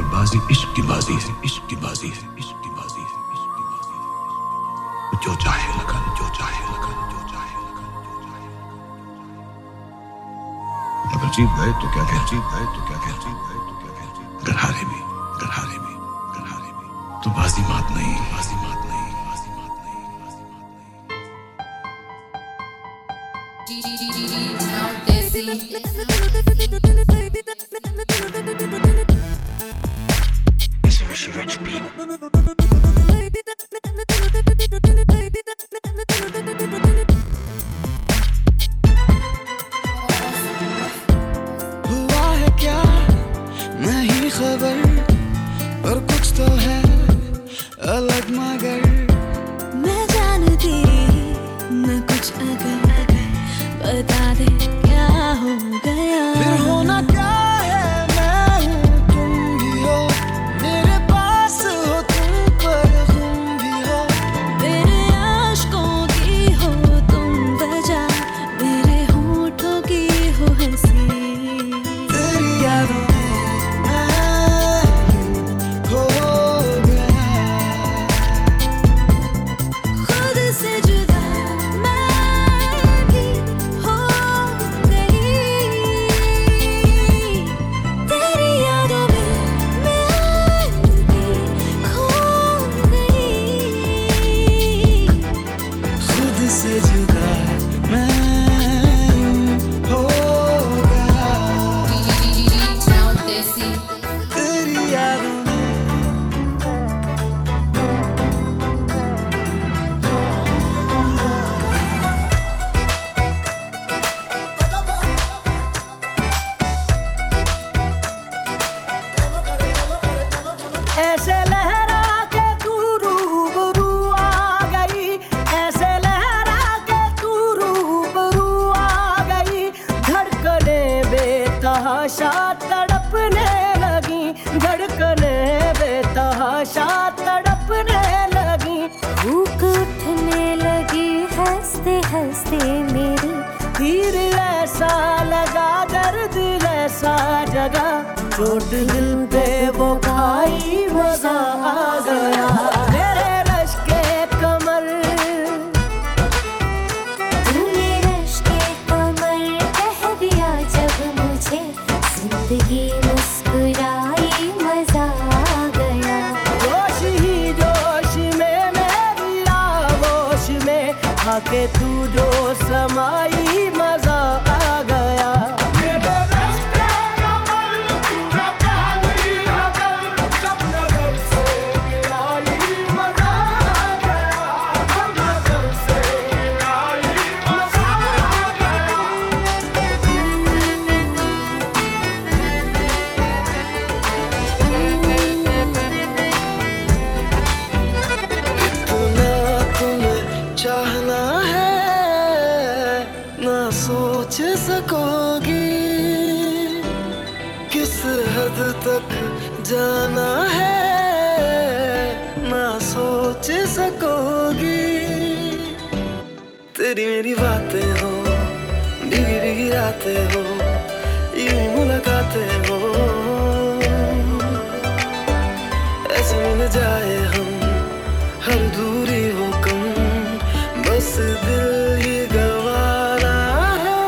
और बाजी इश्क की बाजी है, इश्क की बाजी है, इश्क की बाजी है, इश्क की बाजी है। जो चाहे लगन, जो चाहे लगन, जो चाहे लगन, जो चाहे लगन। अगर जीत गए तो क्या कह, जीत गए तो क्या कह, जीत गए तो क्या कह। अगर हारे भी, अगर हारे भी, अगर हारे भी तो बाजी मात नहीं, बाजी मात नहीं, बाजी मात नहीं, बाजी मात नहीं। Rich people. चोट दिल पे वो खाई मजा आ गया मेरे रश के कमर, तूने रश के कमर कह दिया जब मुझे जिंदगी मुस्कुराई मजा आ गया। जोश ही जोश में मेरी आगोश में आके तू जो समाई मजा आ गया। जाना है ना सोच सकोगी, तेरी मेरी बातें हो भीगी भीगी रातें हो यूं मुलाकातें हो ऐसे मिल जाए हम हर दूरी हो कम, बस दिल ये गवारा है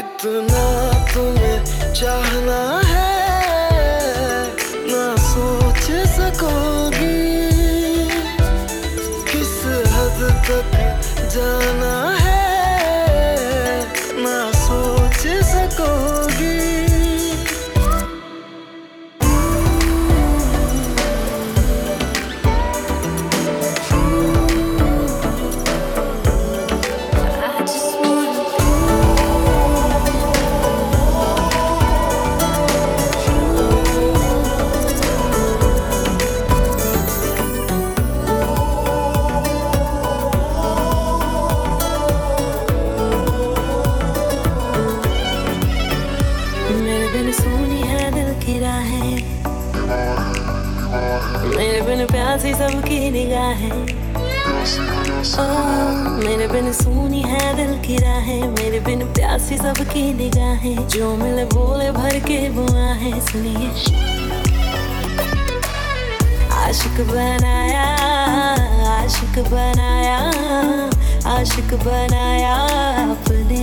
इतना तुम्हें चाहना है सकोगी, किस हद तक जाना है ना सोच सकोगी। प्यासी सबकी निगाहें मेरे बिन सुनी है दिल की राहें, मेरे बिन प्यासी सबकी निगाहें, जो मिले बोले भर के बुआ है। सुनिए आशिक बनाया अपने, आशिक बनाया अपने।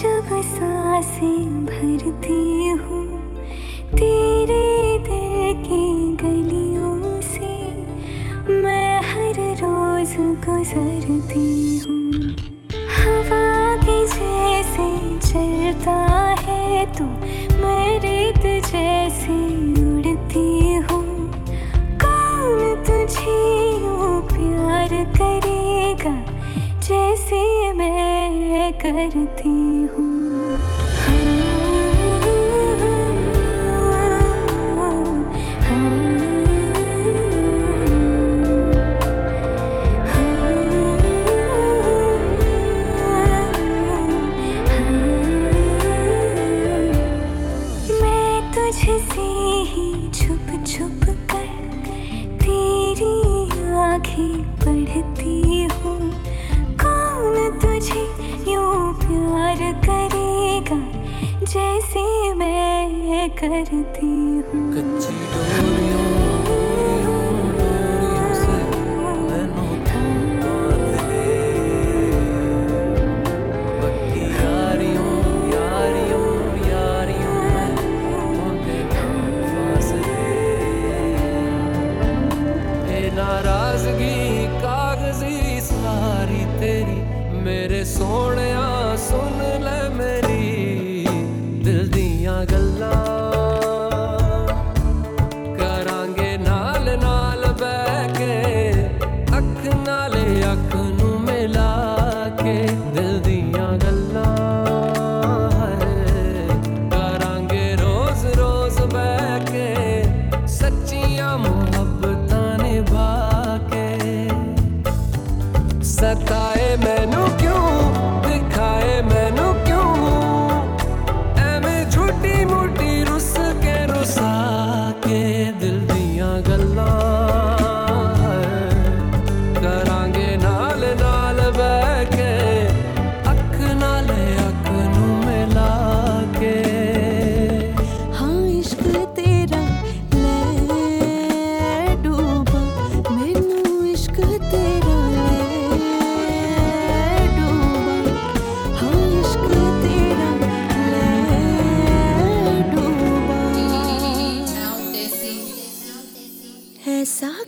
जब सांसें भरती हूँ तेरे दिल की गलियों से, मैं हर रोज गुजरती हूँ। हवा के जैसे चलता है तू, मैं रेत जैसे उड़ती हूँ। कौन तुझे यूँ प्यार करेगा जैसे मैं करती हूँ। मैं तुझसे ही छुप छुप कर तेरी आँखें पढ़ती हूँ। तुझे यूँ प्यार करेगा जैसे मैं करती हूँ। कच्ची डोरियों से मैनों थामते, पक्की यारियों में होंगे हम फासले। ए नाराजगी कागजी सारी तेरी, मेरे सोने आ सुन ले मेरी दिल दिया गल्ला। करांगे नाल नाल बैके अख नाले अख नू मिला के दिल दिया गल्ला। करांगे रोज रोज बैके सच्चिया मुहब्बतां निभा के।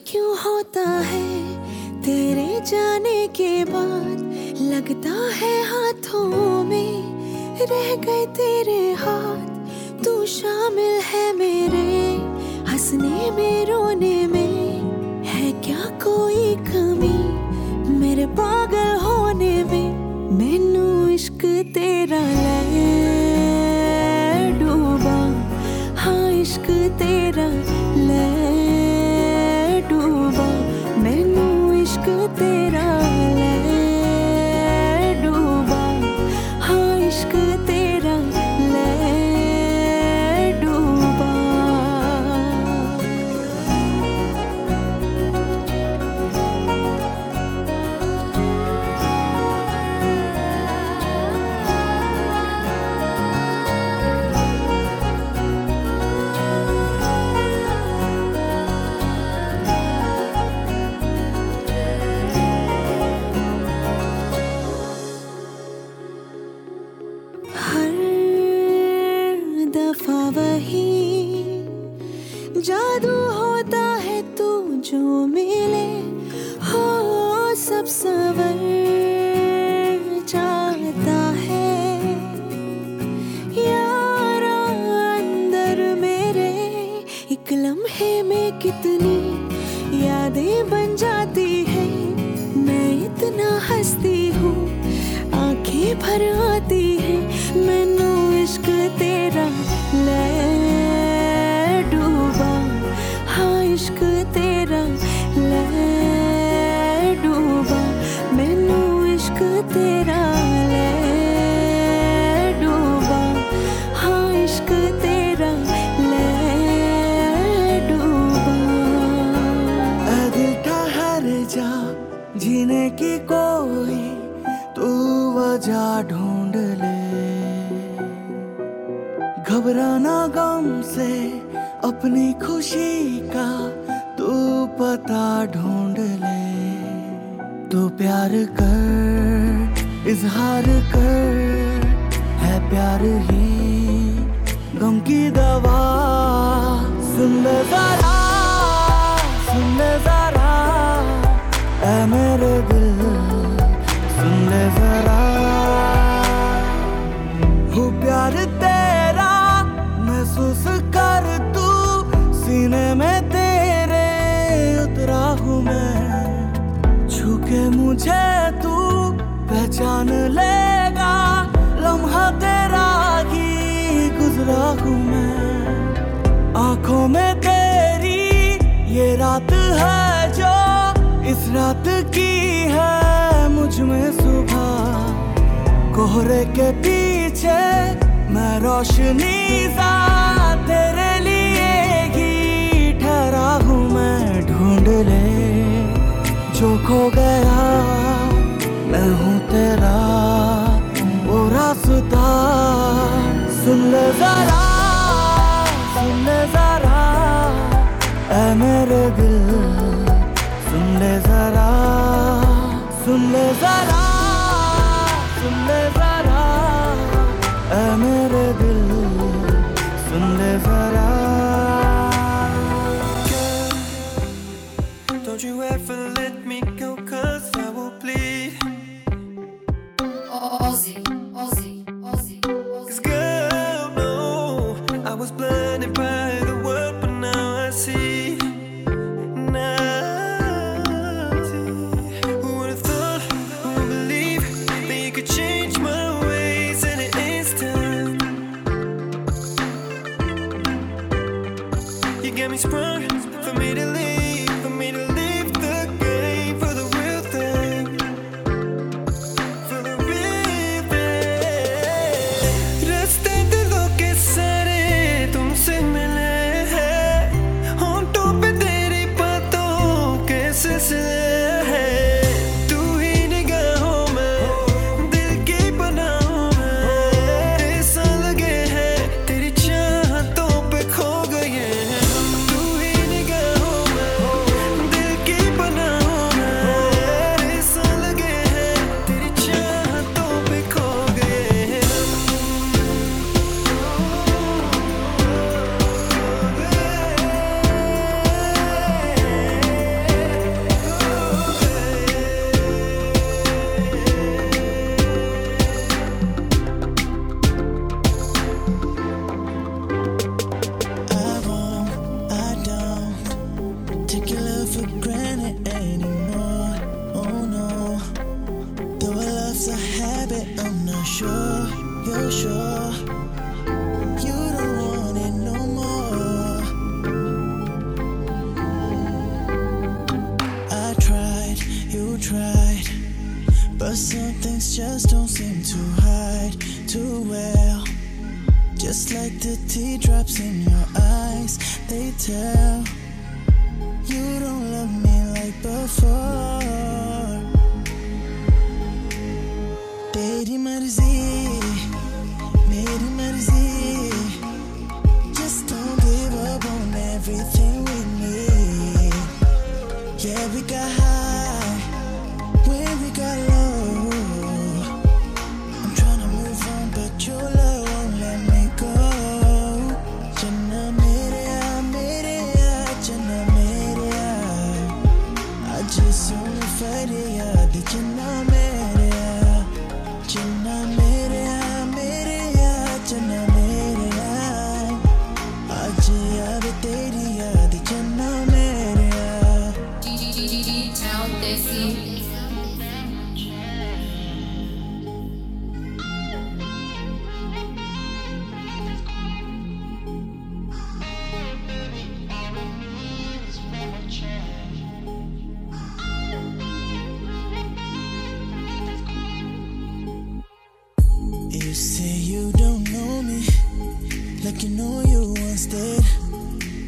क्यों होता है तेरे जाने के बाद, लगता है हाथों में रह गए तेरे हाथ। तू शामिल है मेरे हंसने में, रोने में, है क्या कोई कमी मेरे पागल होने में? मैनू इश्क तेरा ले डूबा, हाँ इश्क तेरा ले डूबा, मैनू इश्क तेरा ले डूबा, हाँ इश्क तेरा ले डूबा। जादू होता है तू जो मिले हो, सब सवर जाता है यारा अंदर मेरे। एक लम्हे में कितनी यादें बन जाती है, मैं इतना हंसती हूँ आंखें भर आती है। मैनू इश्क तेरा ले डूबा, हाँ इश्क तेरा ले डूबा, मैनू इश्क तेरा ले डूबा, हाँ इश्क तेरा ले डूबा। अगर ठहर जा जीने की कोई तू वजह ढूंढ ले, घबराना गम से अपनी खुशी का तू पता ढूंढ ले। तू प्यार कर, इजहार कर, है प्यार ही गम की दवा। सुन ले जरा ऐ मेरे दिल, सुन ले जरा हो प्यार तेरा महसूस कर। तू सीने में तेरे उतरा हूँ मैं, छू के मुझे तू पहचान लेगा। लम्हा तेरा ही गुजरा हूँ मैं, आंखों में तेरी ये रात है जो इस रात की है मुझ में सुबह। कोहरे के पीछे मैं रोशनी सा तेरे लिए ही ठहरा हूँ मैं। ढूंढ ले जो खो गया, मैं हूँ तेरा वो रास्ता। सुन ले जरा ऐ मेरे दिल, सुन ले जरा मेरे दिल, सुन ले जरा। Girl, don't you ever let me go, 'cause I will bleed. Ozzy. 'Cause girl, no, I was blinded by the world, but now I see. Get me sprung for me to leave, for me to leave the game for the real thing, for the real thing. रास्ते दिलों के सारे तुमसे मिले हैं, होंठों पे तेरी बातों के सिलसिले हैं। Do it. closure. You don't want it no more. I tried, you tried, but some things just don't seem to hide too well. Just like the teardrops in your eyes, they tell. You don't love me like before. Teri marzi, meri marzi. Just don't give up on everything with me. Yeah, we got high when we got low. I'm tryna move on, but your love won't let me go. Jana mere ya, jana mere ya. I just only fight ya, did you know me? You say you don't know me, like you know you once did.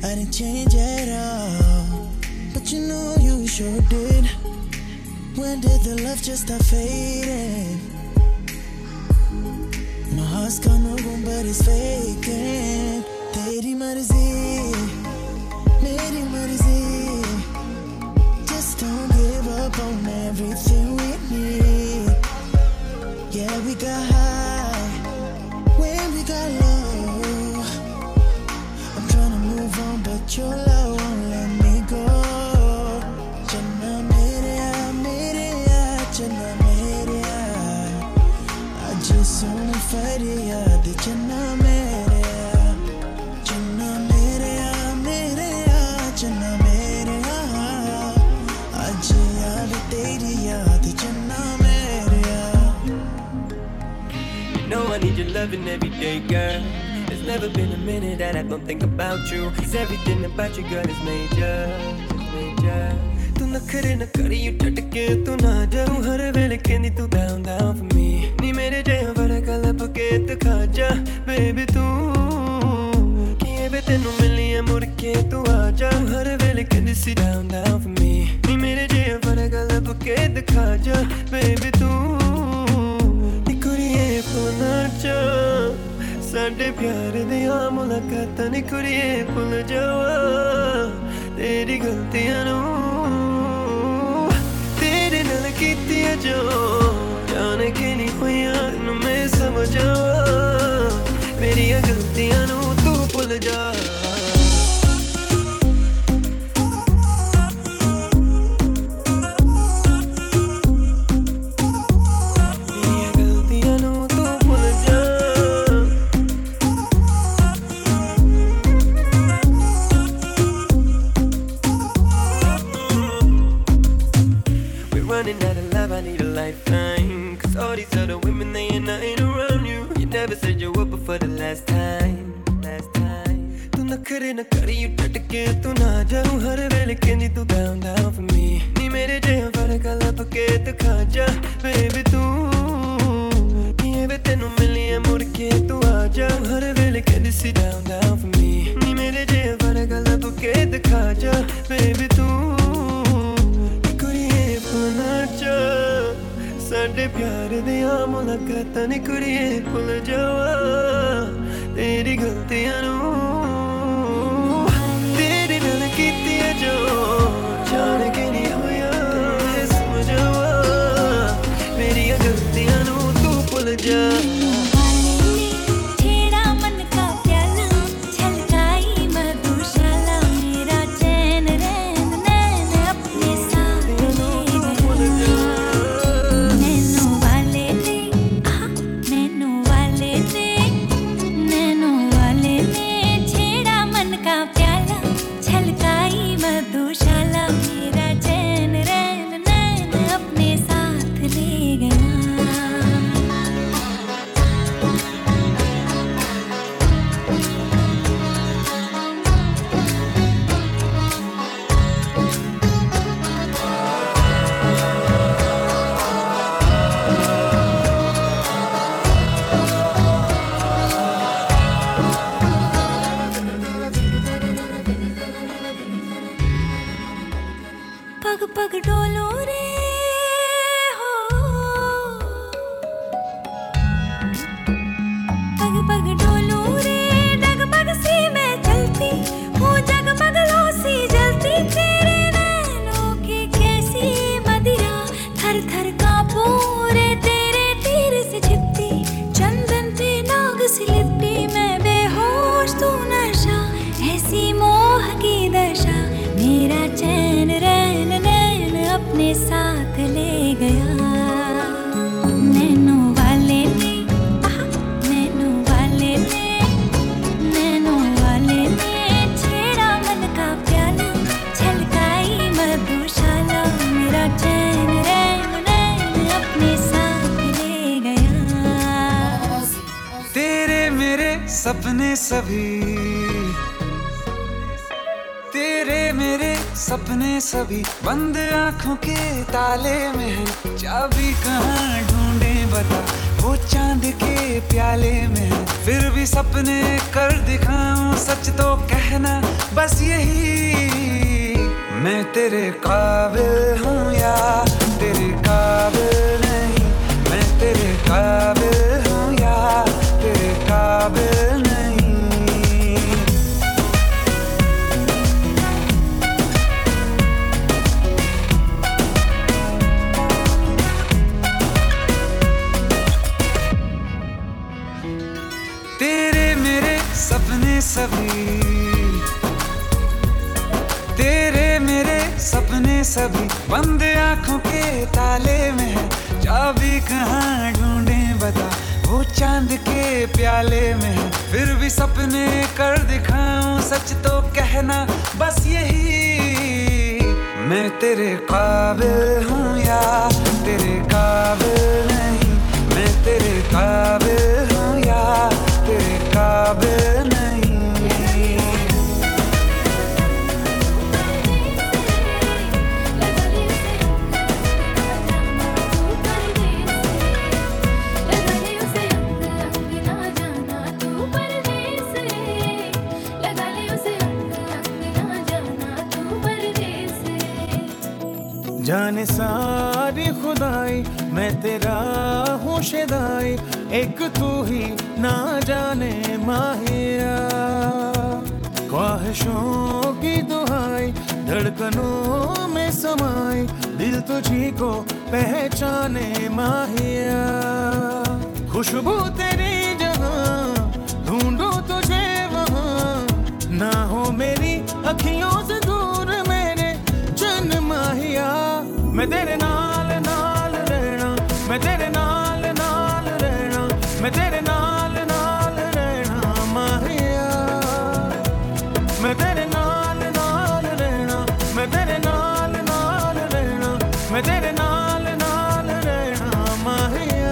I didn't change at all, but you know you sure did. When did the love just start fading? My heart's got no room, but it's faking. Teri marzi, meri marzi. Just don't give up on everything we need. Yeah, we got high. I'm trying to move on, but your love won't let me go. Jana mere ya, jana mere ya. I just wanna fight ya, the jana mere ya, jana mere ya, jana mere ya. I just wanna fight ya, the jana mere ya. No, I need your loving every day, girl. There's never been a minute that I don't think about you. Cause everything about you, girl, is major, major. Tu nakhre na kari, you tatke, tu na jaru har vele kendi, tu down, down for me. Ni mere jaya vara kalap ke tu khaja, baby tu. Kiye be tenu mili hai murke, tu aaja, har vele kendi, sit down, down for me. Ni mere jaya vara kalap ke tu khaja, baby tu. भुला जा साढ़े प्यार दिया मुलाकात नहीं कुड़िए भुल जावा तेरी गलतियां नू तेरे नाल कीतियां जो जाने के नहीं हुई न मैं समझावा मेरी गलतियां नू तू भुल जा Lifetime. Cause all these other women, they ain't nothing around you. You never said you were before the last time. Last time. Tu na kare na kari, you tatke, tu na jaru har vele kendi, tu down, down for me. Ni mere jaya vara kalap ke tu khaja, baby tu. Ye ve tenu mili hai mur ke tu aaja, har vele kendi, sit down, down for me. Ni mere jaya vara kalap ke tu khaja, baby tu. Kuriye bana ja. साढ़े प्यार दिया मुलाकात नहीं कुड़िए भुल जावा तेरी गलतियां नू तेरे नाल कीतियां जो जान के नहीं होया समझावा मेरी गलतियां नू तू भुल जा छेड़ा पग पग डोलो रे हो, पग पग डोलो रे डगमग सी मैं चलती हूँ, जगमगलो सी जलती तेरे नैनों की कैसी मदिरा, थर थर कांपू रे तेरे तीर से छिपती, चंदन पे नाग सी लिपटी मैं बेहोश तू नशा, ऐसी मोह की दशा मेरा चैन रैन नैन अपने साथ ले गया। नैनों वाले ने छेड़ा मन का प्याला, छलकाई मधुशाला मेरा चैन रैन नैन अपने साथ ले गया। तेरे मेरे सपने सभी, तेरे मेरे सपने सभी बंद आँखों के ताले में है, चाबी कहाँ ढूंढे बता वो चांद के प्याले में है, फिर भी सपने कर दिखाऊं सच तो कहना बस यही, मैं तेरे काबिल हूँ या तेरे काबिल नहीं, मैं तेरे काबिल हूँ या तेरे काबिल नहीं। सभी तेरे मेरे सपने सभी बंद आँखों के ताले में है, चाबी कहाँ ढूंढे बता वो चांद के प्याले में है, फिर भी सपने कर दिखाऊं सच तो कहना बस यही, मैं तेरे काबिल हूँ या तेरे काबिल नहीं, मैं तेरे काबिल हूँ या तेरे काबिल नहीं। जाने सारी खुदाई मैं तेरा हूँ शदाई, एक तू ही ना जाने माहिया, ख्वाहिशों की दुहाई धड़कनों में समाई, दिल तुझी को पहचाने माहिया, खुशबू तेरी जहाँ ढूंढो तुझे वहाँ, ना हो मेरी अखियों से दूर मेरे जन माहिया, मैं तेरे नाल नाल रहना, मैं तेरे नाल नाल रहना, मैं तेरे नाल नाल रहना माहिया, मैं तेरे नाल नाल रहना, मैं तेरे नाल नाल रहना, मैं तेरे नाल नाल रहना माहिया।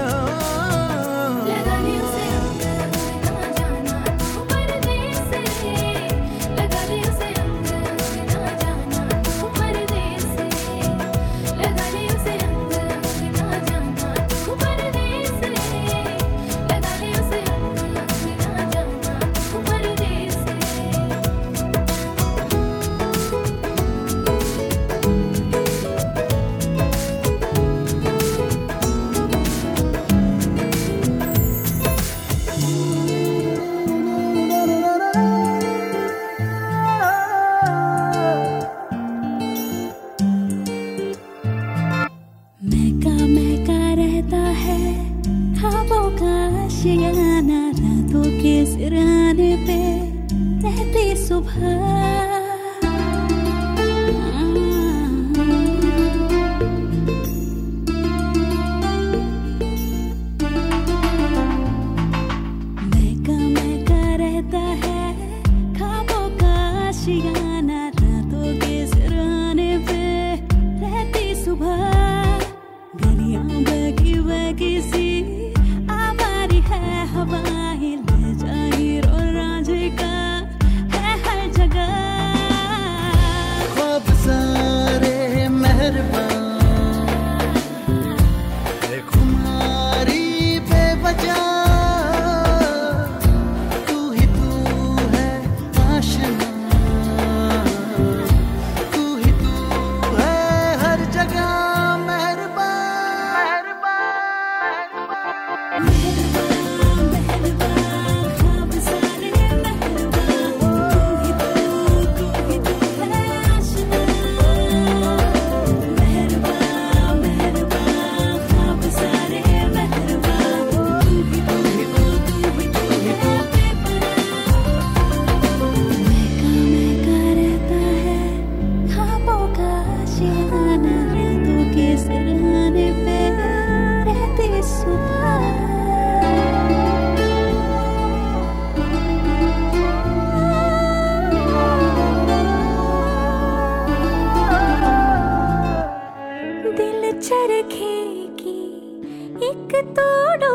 तक तोड़ो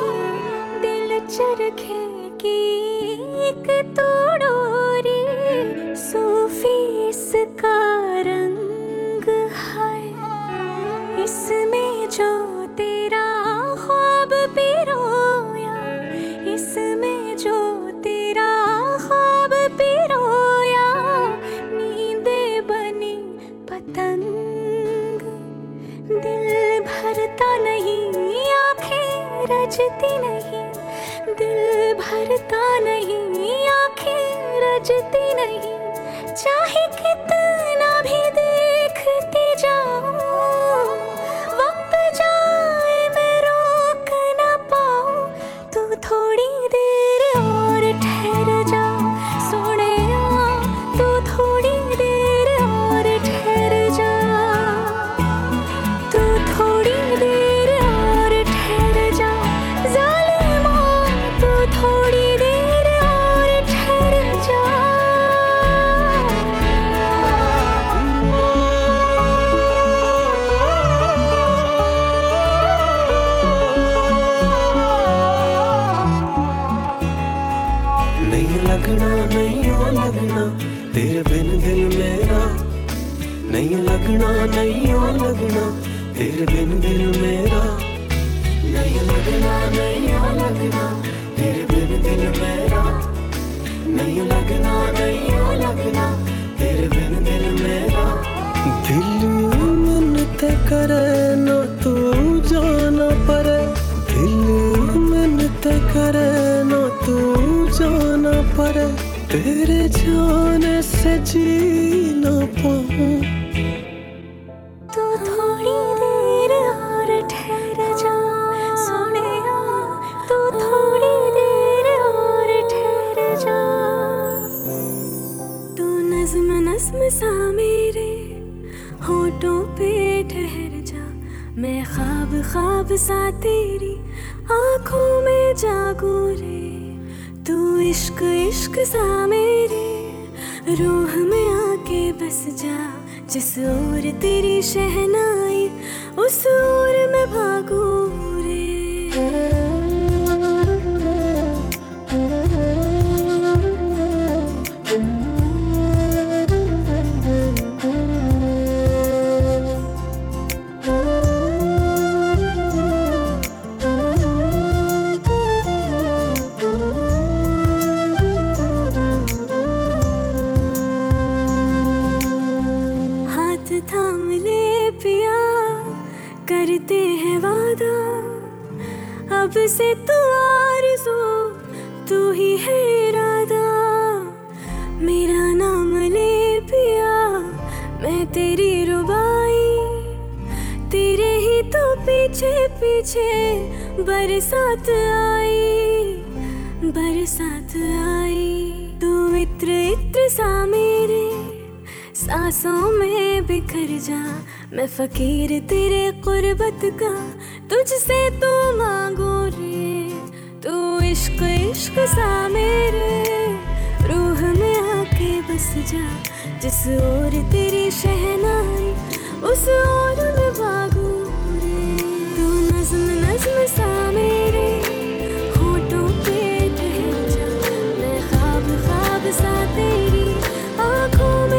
रे दिल चरखे की एक तोड़ो रे, सूफी इसका रंग है, इसमें जो तेरा ख्वाब पिरोया, इसमें जो तेरा ख्वाब पिरोया, नींदे बनी पतंग, दिल भरता नहीं आँखें रजती नहीं, दिल भरता नहीं आँखें रजती नहीं, चाहे कितना भी देखती जाऊं वक्त जाए मैं रोक ना पाऊं। तू थोड़ी देर और ठहर जा सोनिया, तू थोड़ी देर और ठहर जा, तू थोड़ी देर और ठहर जा जालिमा, तू थोड़ी देर और ठहर जा। नहीं लगना नहीं ओ लगना तेरे बिन दिल मेरा, नहीं लगना नहीं ओ लगना तेरे बिन दिल मेरा, नहीं लगना नहीं ओ लगना तेरे बिन दिल मेरा, नहीं लगना नहीं ओ लगना तेरे बिन दिल मेरा। दिल मन ते करे ना तू जाना परे, दिल मन ते करे ना तू जाना परे, तेरे जाने से जी ना पाऊं। तू थोड़ी देर और ठहर जा सोनिया, तू थोड़ी देर और ठहर जा, तू नज़्म नज़्म सा मेरे होठों पे ठहर जा, मैं ख्वाब ख्वाब सा तेरी आँखों में जागूं रे, तू इश्क इश्क सा मेरे रूह में आके बस जा, जिस ओर तेरी शहनाई उस ओर में भागूं रे। थाम ले पिया करते हैं वादा, अब से तू आरज़ू तू ही है इरादा, मेरा नाम ले पिया मैं तेरी रुबाई, तेरे ही तो पीछे पीछे बरसात आई, बरसात आई, तू इत्र इत्र सा मेरे सांसों में बिखर जा, मैं फकीर तेरे कुर्बत का तुझसे तू मांगो रे, तू इश्क इश्क सा मेरे रूह में आके बस जा, जिस ओर तेरी शहनाई उस ओर में भागो रे, तू नज़्म नज़्म सा मेरे होठों पे ठहर जा, मैं ख्वाब ख्वाब सा तेरी आँखों में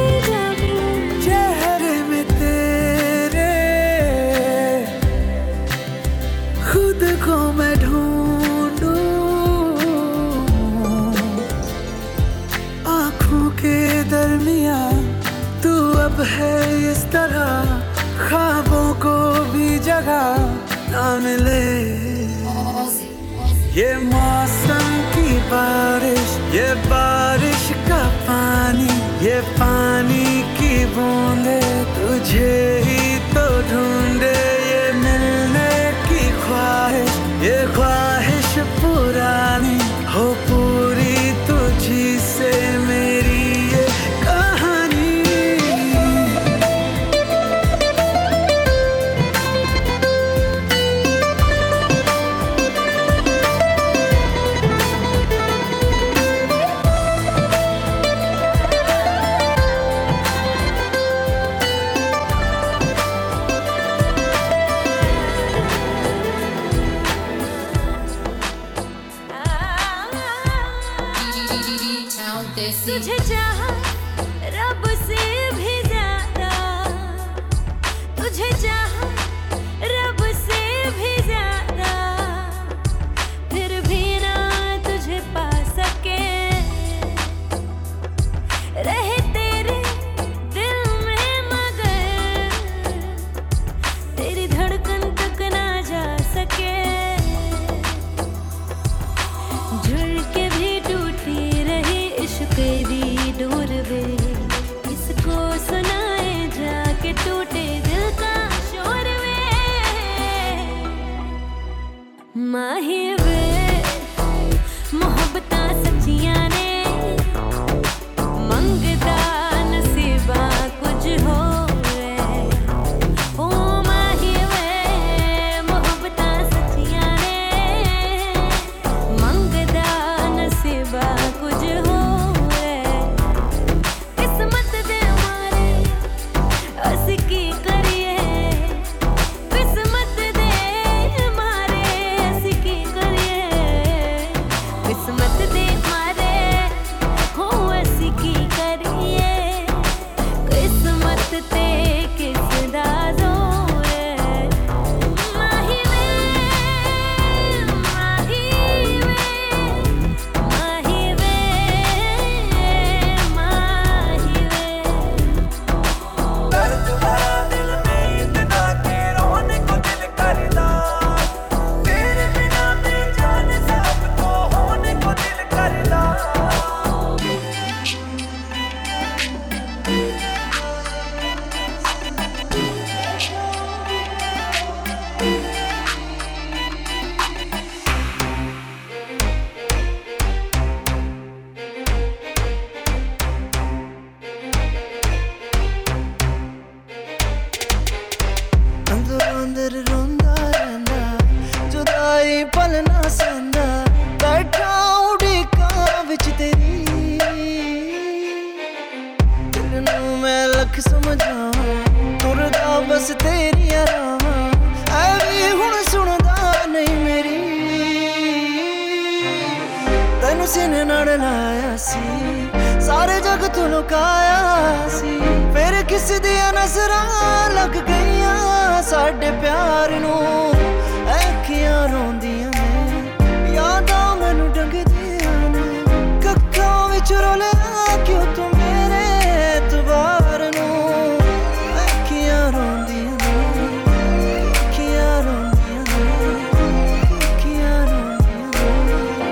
को मैं ढूंढू, आँखों के दरमिया तू अब है इस तरह, ख्वाबों को भी जगह ना मिले, ये मौसम की बारिश, ये बारिश का पानी, ये पानी की बूंदे तुझे ही तो ढूंढे, ये मिलने की ख्वाहिश, ये ख्वाहिश पुरानी हो पूरी तुझी से मेरी ये कहानी। तुझे चाहा रब से भी ज्यादा, तुझे चाहा रब से भी ज्यादा, फिर भी ना तुझे पा सके। रहे तेरे दिल में मगर तेरी धड़कन तक ना जा सके। झुल के भी टूटी रही इश्क़ तेरी डोर वे, किसको सुनाए जाके टूटे दिल का शोर वे। माही वे मोहब्बता सच्चियां ने मंगदा नसीबा कुछ हो वे। ओ माही वे मोहब्बता सच्चियां ने मंगदा नसीबा कुछ हो। रोंदा रंदा जुदाई पलना संदा बैठा उड़ीका विच तेरी। तेनू मैं लख समझां तुरदा बस तेरी रावां, ऐवी हुण सुनदा नहीं मेरी। तेनू सीने नाल लाया सी सारे जग तू लुकाया सी, फिर किस दी नज़रां लग गईयां साढ़े प्यार नू। अखियां रोंदियां ने यादां मैनू डंगदियां ने, कक्खां विच रोलिया क्यों तू मेरे एतबार नू। अखियां रोंदियां ने अखियां रोंदियां ने अखियां रोंदियां।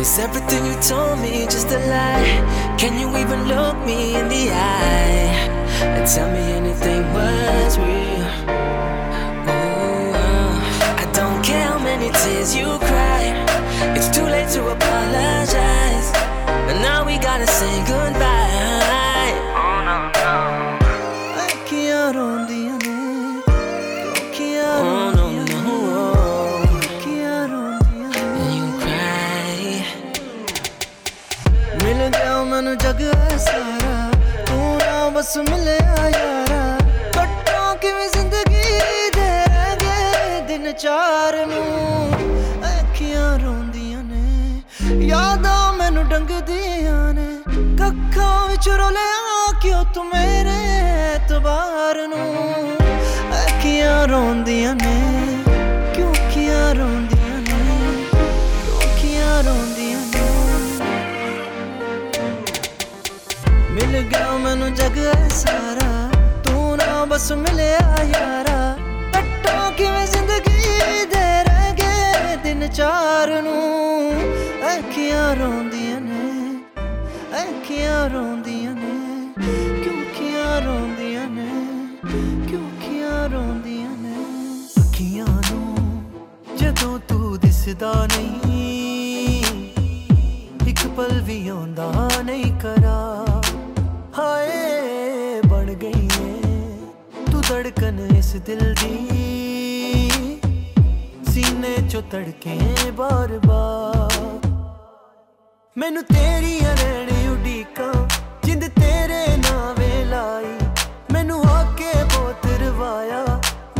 Was everything you told me just a lie? Can you even look me in the eye? And tell me anything was real. Oh, I don't care how many tears you cry. It's too late to apologize. But now we gotta say goodbye. Oh no, no. Akhiyan rondiyan ne, akhiyan rondiyan ne, akhiyan rondiyan ne. And you cry. Mil gaya manu jag sara. बस मिले यारा कट्टों की भी जिंदगी दे गए दिन चार नू। अखियां रोंदियां ने यादां मैनू डंगदियां ने, कक्खां विच रोलिया क्यों तू मेरे एतबार नू। अखियां रोंदियां ने क्यों अखियां रोंदियां ने क्यों अखियां रोंदियां ने। मिल गया मैनू जग सारा तू ना बस मिलिया यारा, कट्टों किवें जिंदगी दे रह गए दिन चार नू। अखियां रोंदियां ने क्यों अखियां रोंदियां ने क्यों अखियां रोंदियां ने। अखियां नू जदों तू दिसदा नहीं इक पल वी आंदा नहीं करा। हाय बढ़ गई है तू धड़कन इस दिल दी, सीने चो तड़के बार बार। मैनू तेरी रैण उडीकां जिंद तेरे नावे लाई, मैनू आके बहुत रवाया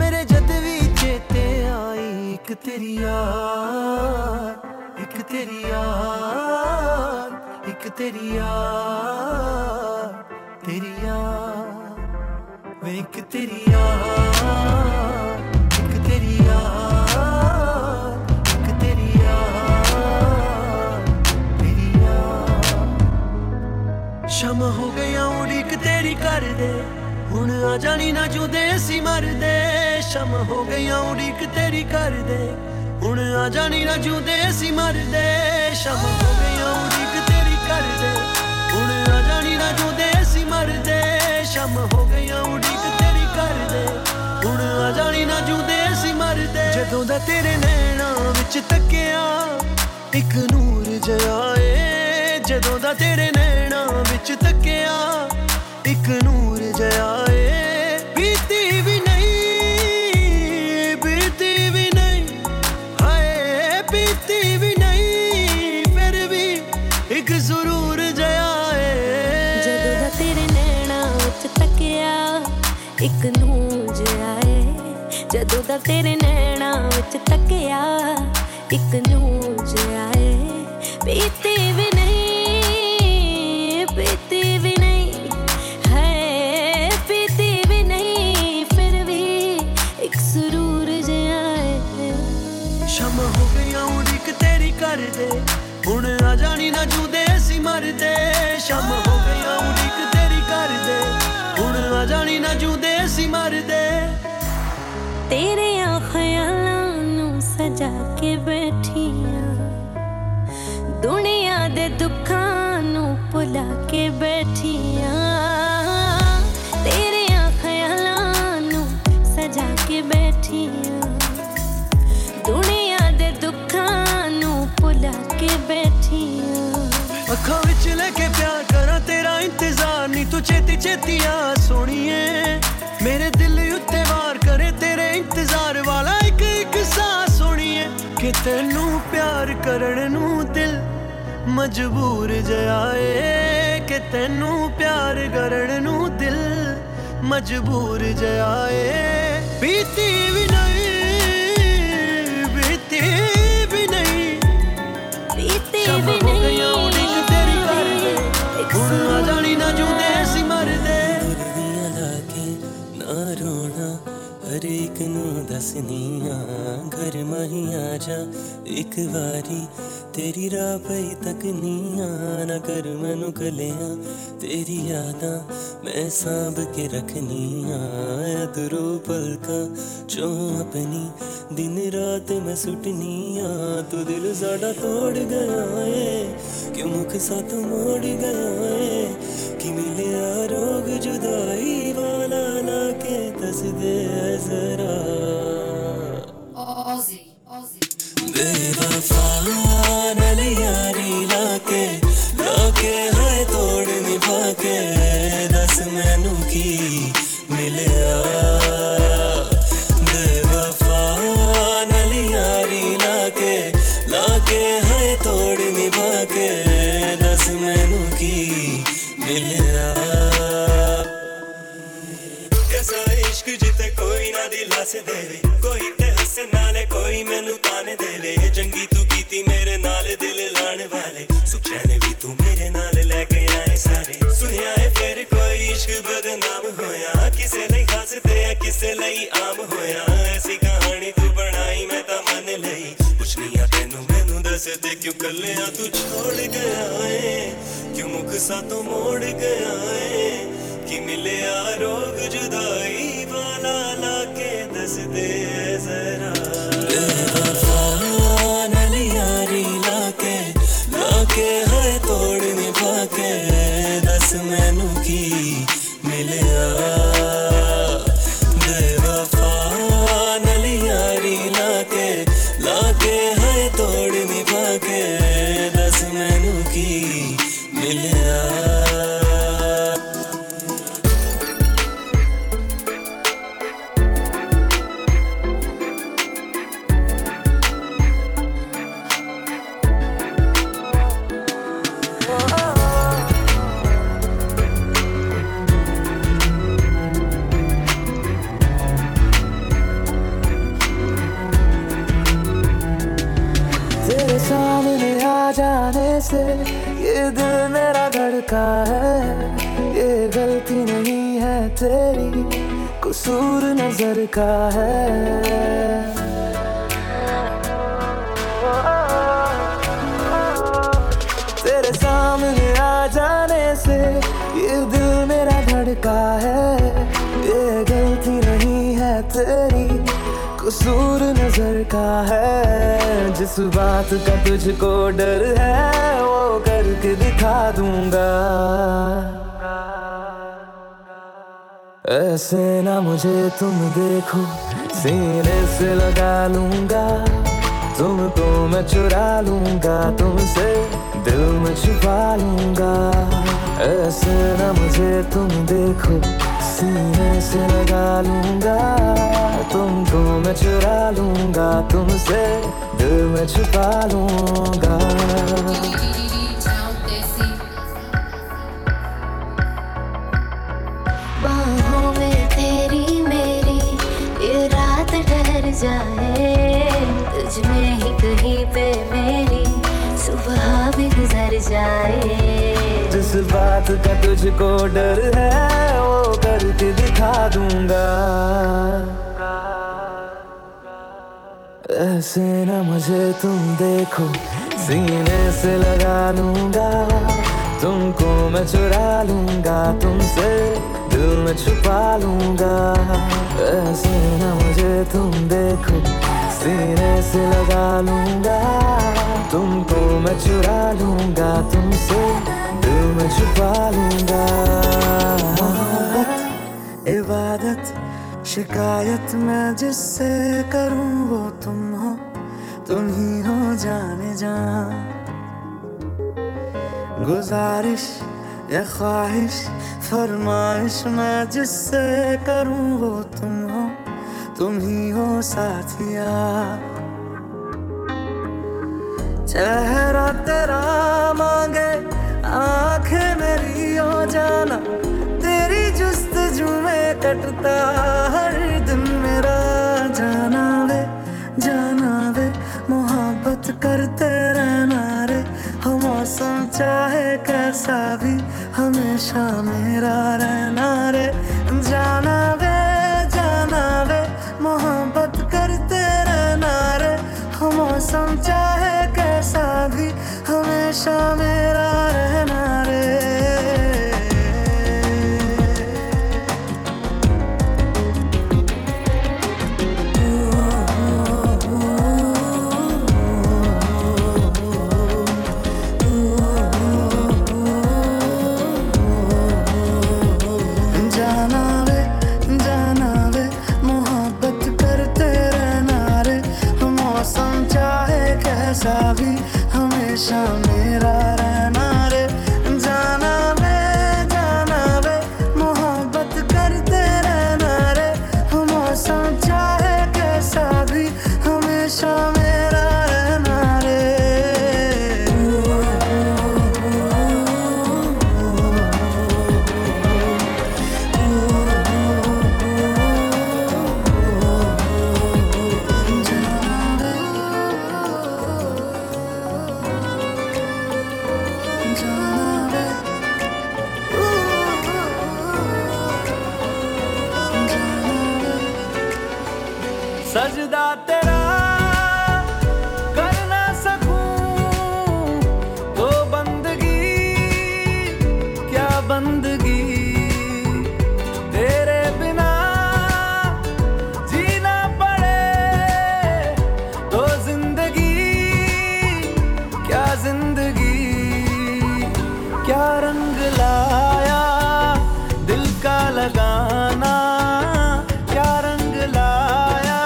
मेरे जद भी चेते आई। एक तेरी याद एक तेरी याद। तेरी याद मैं एक तेरी याद एक तेरी याद एक तेरी याद तेरी याद शमा हो गया उड़ी एक तेरी कर दे हुण आ जानी ना जुदे सी मर दे शमा हो गया उड़ी एक तेरी कर दे हुण आ जानी ना जुदे सी मर दे शमा हो गया उड़ी एक तेरी कर दे हुण आ जानी ना जुदे मर दे शम हो गया उड़ीक तेरी कर दे हुण आ जानी ना जुदे सी मर दे जदों दा तेरे नैना विच तकिया एक नूर जिहा ए जदों दा तेरे नैना विच तकिया एक नूर जिहा ए बीती भी नहीं हाय बीती भी नहीं फिर भी एक जरूर जिहा तेरे नैना उच तकिया एक नूर जिहा ए जदों दा तेरे नैना उच तकिया एक नूर जिहा ए बीती भी नहीं है बीती भी नहीं फिर भी एक सुरूर जिहा ए शमा हो गया उड़ीक तेरी कर दे हुण आ जानी ना जुदे सी मर दे शमा हो गया उड़ीक जानी ना जुदे सी मर दे तेरे ख्यालां नू सजा के बैठिया दुनिया दे दुखां नू भुला के बैठिया तेरे ख्यालां नू सजा के बैठिया दुनिया दे दुखां नू भुला के बैठिया अखां विच लेके प्यार करा तेरा इंतजार नी तू चेती चेती आ सोनिए मेरे दिल उत्ते वार करे तेरे इंतजार वाला एक एक सांस सोनिए कि तेनू प्यार करन नू दिल मजबूर जिहा ए कि तेनू प्यार करन नू दिल मजबूर जिहा ए बीती भी नहीं शमा हो गया उड़ीक तेरी कर दे हुण आ जानी ना जुदे सी मर दे दियां ला के ना रोना हर एक नू दसनियां घर माही आ जा एक वारी तेरी राह पई तकनियां ना कर मैनू कलियां तेरी यादां मैं सांभ के रखनियां अधूरों पलकां चों अपनी दिन रात मैं सुटनियां तू दिल साडा तोड़ गया है क्यों मुख साथों मोड़ गया है कि मिलिया रोग जुदाई वाला ना के दस दे जरा बेवफा नली यारी लाके है तोड़ निभा के दस मैनू की मिलिया कोई ते हसन नाले कोई मैनू ताने दे ले जंगी तू कीती मेरे नाले दिल लाने वाले सुखने भी तू मेरे नाले लेके आए सारे सुनिया है फिर कोई इश्क बदनाम होया किसे लई खास ते किसे लई आम होया ऐसी कहानी तू बनाई मैं ता मन लई कुछ नहीं आ तेनू मैनू दस दे क्यों कल्लिया तू छोड़ गया है क्यों मुख सातों मोड़ गया है कि मिले आ रोग जुदाई वाला ना के दस दे जरा नली यारी लाके है तोड़ निभा के दस मैनू की मिलिया बेवफा नली यारी लाके है तोड़ निभा के दस मैनू की मिलिया ये दिल मेरा धड़का है, ये गलती नहीं है तेरी, कसूर नजर का है। तेरे सामने आ जाने से ये दिल मेरा धड़का है, ये गलती नहीं है तेरी, कसूर नजर का है। जिस बात का तुझको डर है वो करके दिखा दूंगा, ऐसे ना मुझे तुम देखो, सीने से लगा लूंगा तुमको, मैं चुरा लूंगा तुमसे, दिल में छुपा लूंगा। ऐसे ना मुझे तुम देखो, सीने से लगा लूंगा तुमको, मैं चुरा लूंगा तुमसे, दिल में छुपा लूंगा। बाहों में तेरी मेरी ये रात ठहर जाए, तुझ में ही कहीं पे मेरी सुबह भी गुजर जाए। जिस बात का तुझको डर है वो करके दिखा दूंगा, ऐसे ना मुझे तुम देखो, सीने से लगा लूंगा तुमको, मैं चुरा लूंगा तुमसे, दिल में छुपा लूंगा। ऐसे ना मुझे तुम देखो, सीने से लगा लूंगा तुमको, मैं चुरा लूंगा तुमसे, दिल में छुपा लूंगा। मोहब्बत इबादत शिकायत मैं जिससे करूं वो तुम हो, तुम ही हो जाने जान। गुजारिश या ख्वाहिश फरमाइश मैं जिससे करूं वो तुम हो, तुम ही हो साथिया। चेहरा तेरा मांगे आंखें मेरी हो जाना, तेरी जुस्तजू में कटता हर दिन मेरा जाना। वे जाना वे मोहब्बत करते रहना रे, हो मौसम चाहे कैसा भी हमेशा मेरा रहना रे। जाना वे मोहब्बत करते रहना रे, हम मौसम चाहे कैसा भी हमेशा मेरा रहना रे। सावी हमेशा मेरा रहना रे। जाना वे मोहब्बत करते रहना रे, हम मौसम चाहे कैसा भी हमेशा मेरा रहना रे। सजदा तेरा कर ना सकूं तो बंदगी क्या बंदगी, तेरे बिना जीना पड़े तो जिंदगी क्या, जिंदगी क्या। रंग लाया दिल का लगाना, क्या रंग लाया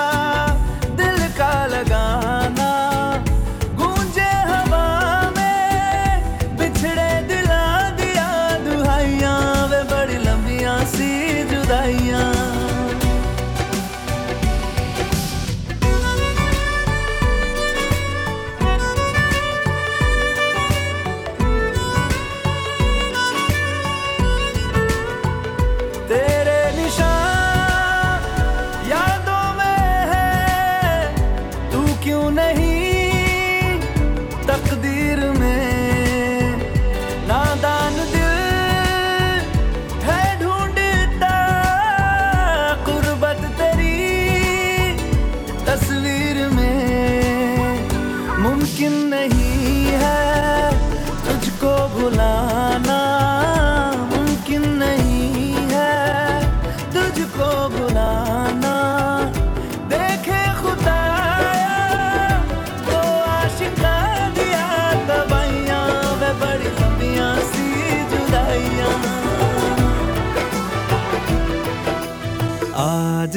आज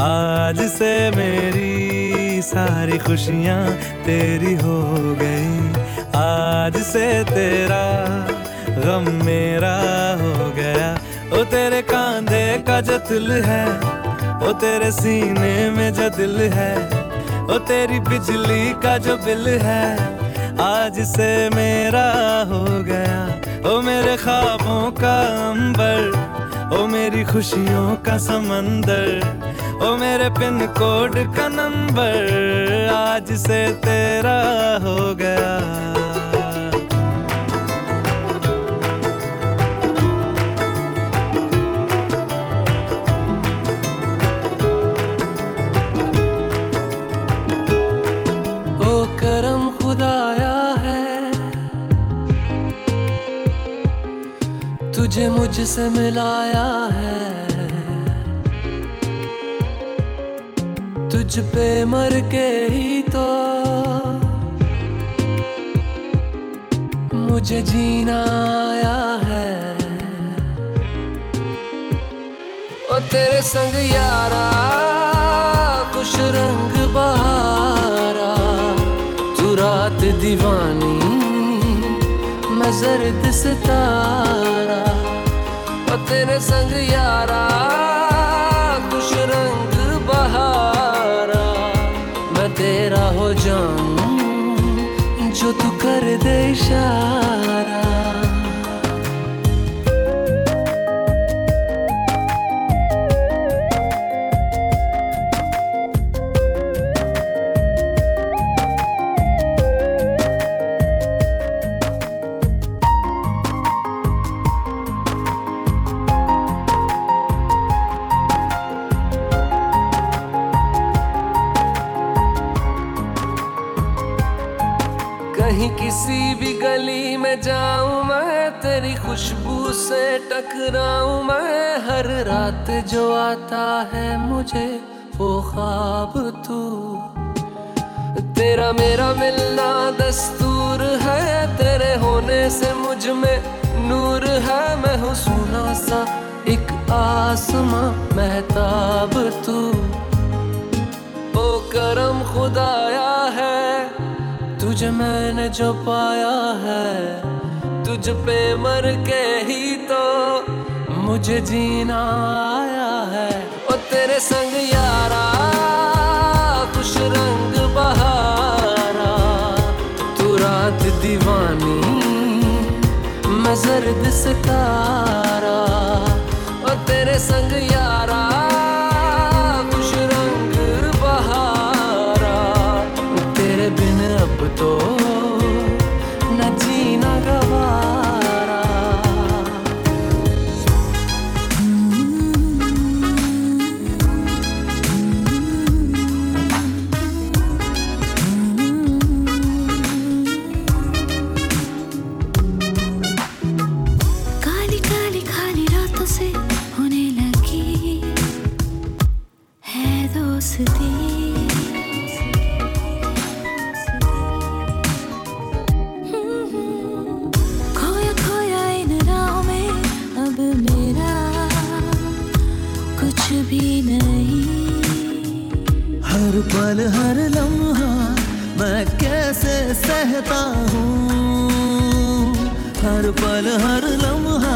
आज से मेरी सारी खुशियां तेरी हो गई, आज से तेरा गम मेरा हो गया। ओ तेरे कांधे का जो तिल है, ओ तेरे सीने में जो दिल है, ओ तेरी बिजली का जो बिल है, आज से मेरा हो गया। ओ मेरे ख्वाबों का अंबर, ओ मेरी खुशियों का समंदर, ओ मेरे पिन कोड का नंबर, आज से तेरा हो गया। तुझे मुझसे मिलाया है, तुझ पे मर के ही तो मुझे जीना आया है। ओ तेरे संग यारा कुछ रंग बहारा, तू रात दीवानी मैं जर्द सितारा। तेरे संग यारा कुछ रंग बहारा, मैं तेरा हो जाऊं जो तू कर दे इशारा। कहीं किसी भी गली में जाऊं मैं, तेरी खुशबू से टकराऊं मैं। हर रात जो आता है मुझे वो ख्वाब तू, तेरा मेरा मिलना दस्तूर है। तेरे होने से मुझ में नूर है, मैं हूँ सुना सा एक आसमां महताब तू। ओ करम खुदाया है, तुझे मैंने जो पाया है, तुझ पे मर के ही तो मुझे जीना आया है। ओ तेरे संग यारा कुछ रंग बहारा, तू रात दीवानी मैं जर्द सितारा। ओ तेरे संग यारा कुछ रंग बहारा, तेरे बिन अब तो न जीना गवारा। काली काली खाली रातों से होने लगी है दोस्ती, भी नहीं। हर पल हर लम्हा मैं कैसे सहता हूँ, हर पल हर लम्हा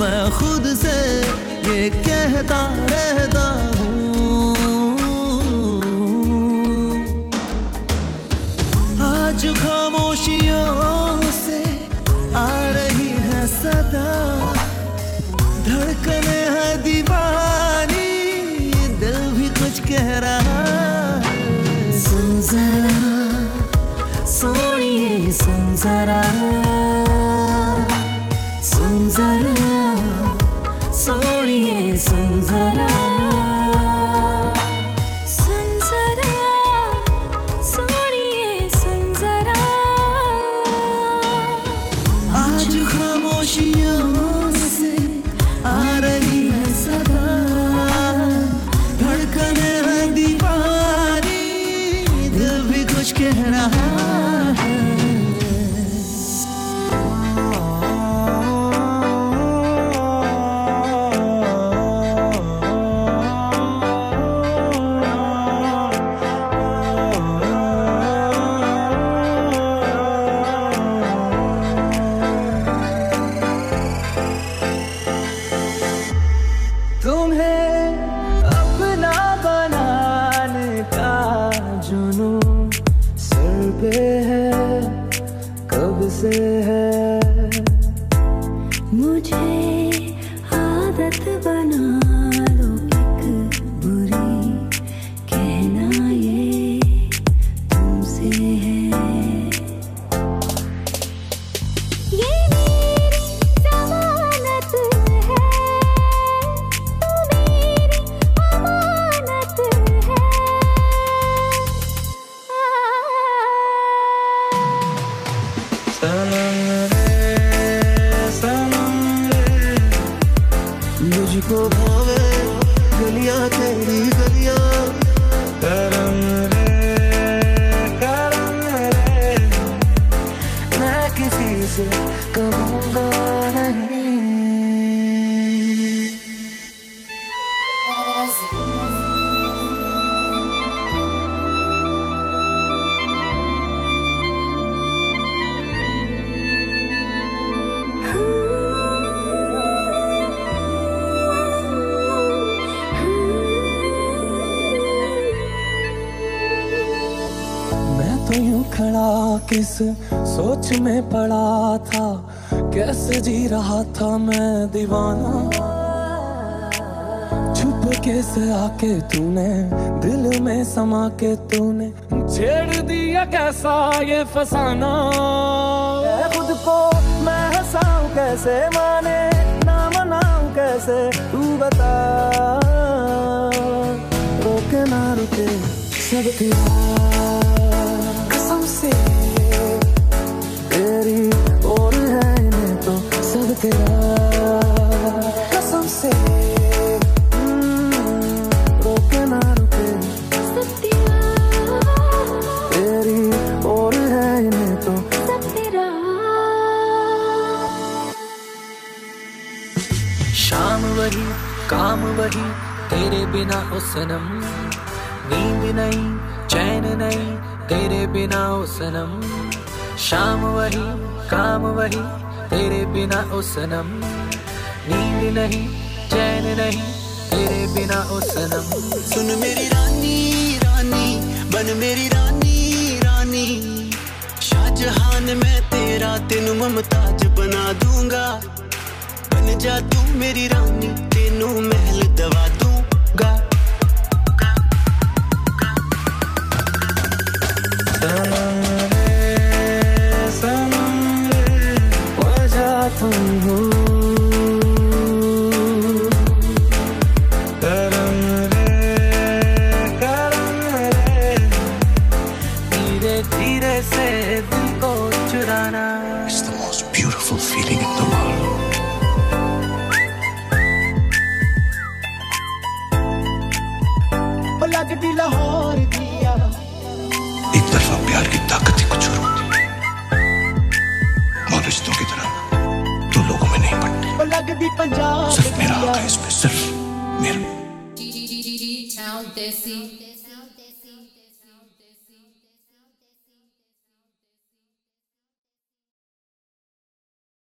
मैं खुद से ये कहता रहता हूँ। आज खामोशियों से आ रही है सदा, धड़कने है दीवार, कह रहा सुन जरा सोनिए, सुन जरा, सुन जरा सोनिए, सुन जरा। गलियां तेरी गलियां। करम रे मैं किसी से कहूँगा नहीं। खड़ा किस सोच में पड़ा था, कैसे जी रहा था मैं दीवाना। छुप के से आके तूने दिल में समा के तूने छेड़ दिया कैसा ये फसाना। खुद को मैं हंसाऊं कैसे, माने ना मनाऊं कैसे, तू बता। रोके ना रुके सब तेरा तेरी और है इन्हें तो सब तेरा। कसम से रोके ना रुके सब तेरा। तेरी और है इन्हें तो सब तेरा। शाम वही काम वही तेरे बिना ओ सनम, नींद नहीं चैन नहीं तेरे बिना ओ सनम। शाम वही काम वही तेरे बिना ओ सनम, नींद नहीं चैन नहीं तेरे बिना ओ सनम। सुन मेरी रानी रानी बन मेरी रानी रानी, शाहजहान मैं तेरा तेनू मुमताज बना दूंगा। बन जा तू मेरी रानी तेनू महल दवा दूंगा। It's the most beautiful feeling in the world. एक तरफा प्यार की ताकत ही कुछ और होती है, और रिश्तों की तरह दो लोगों में नहीं पड़ती। सिर्फ मेरा हक है इसमें, सिर्फ मेरा।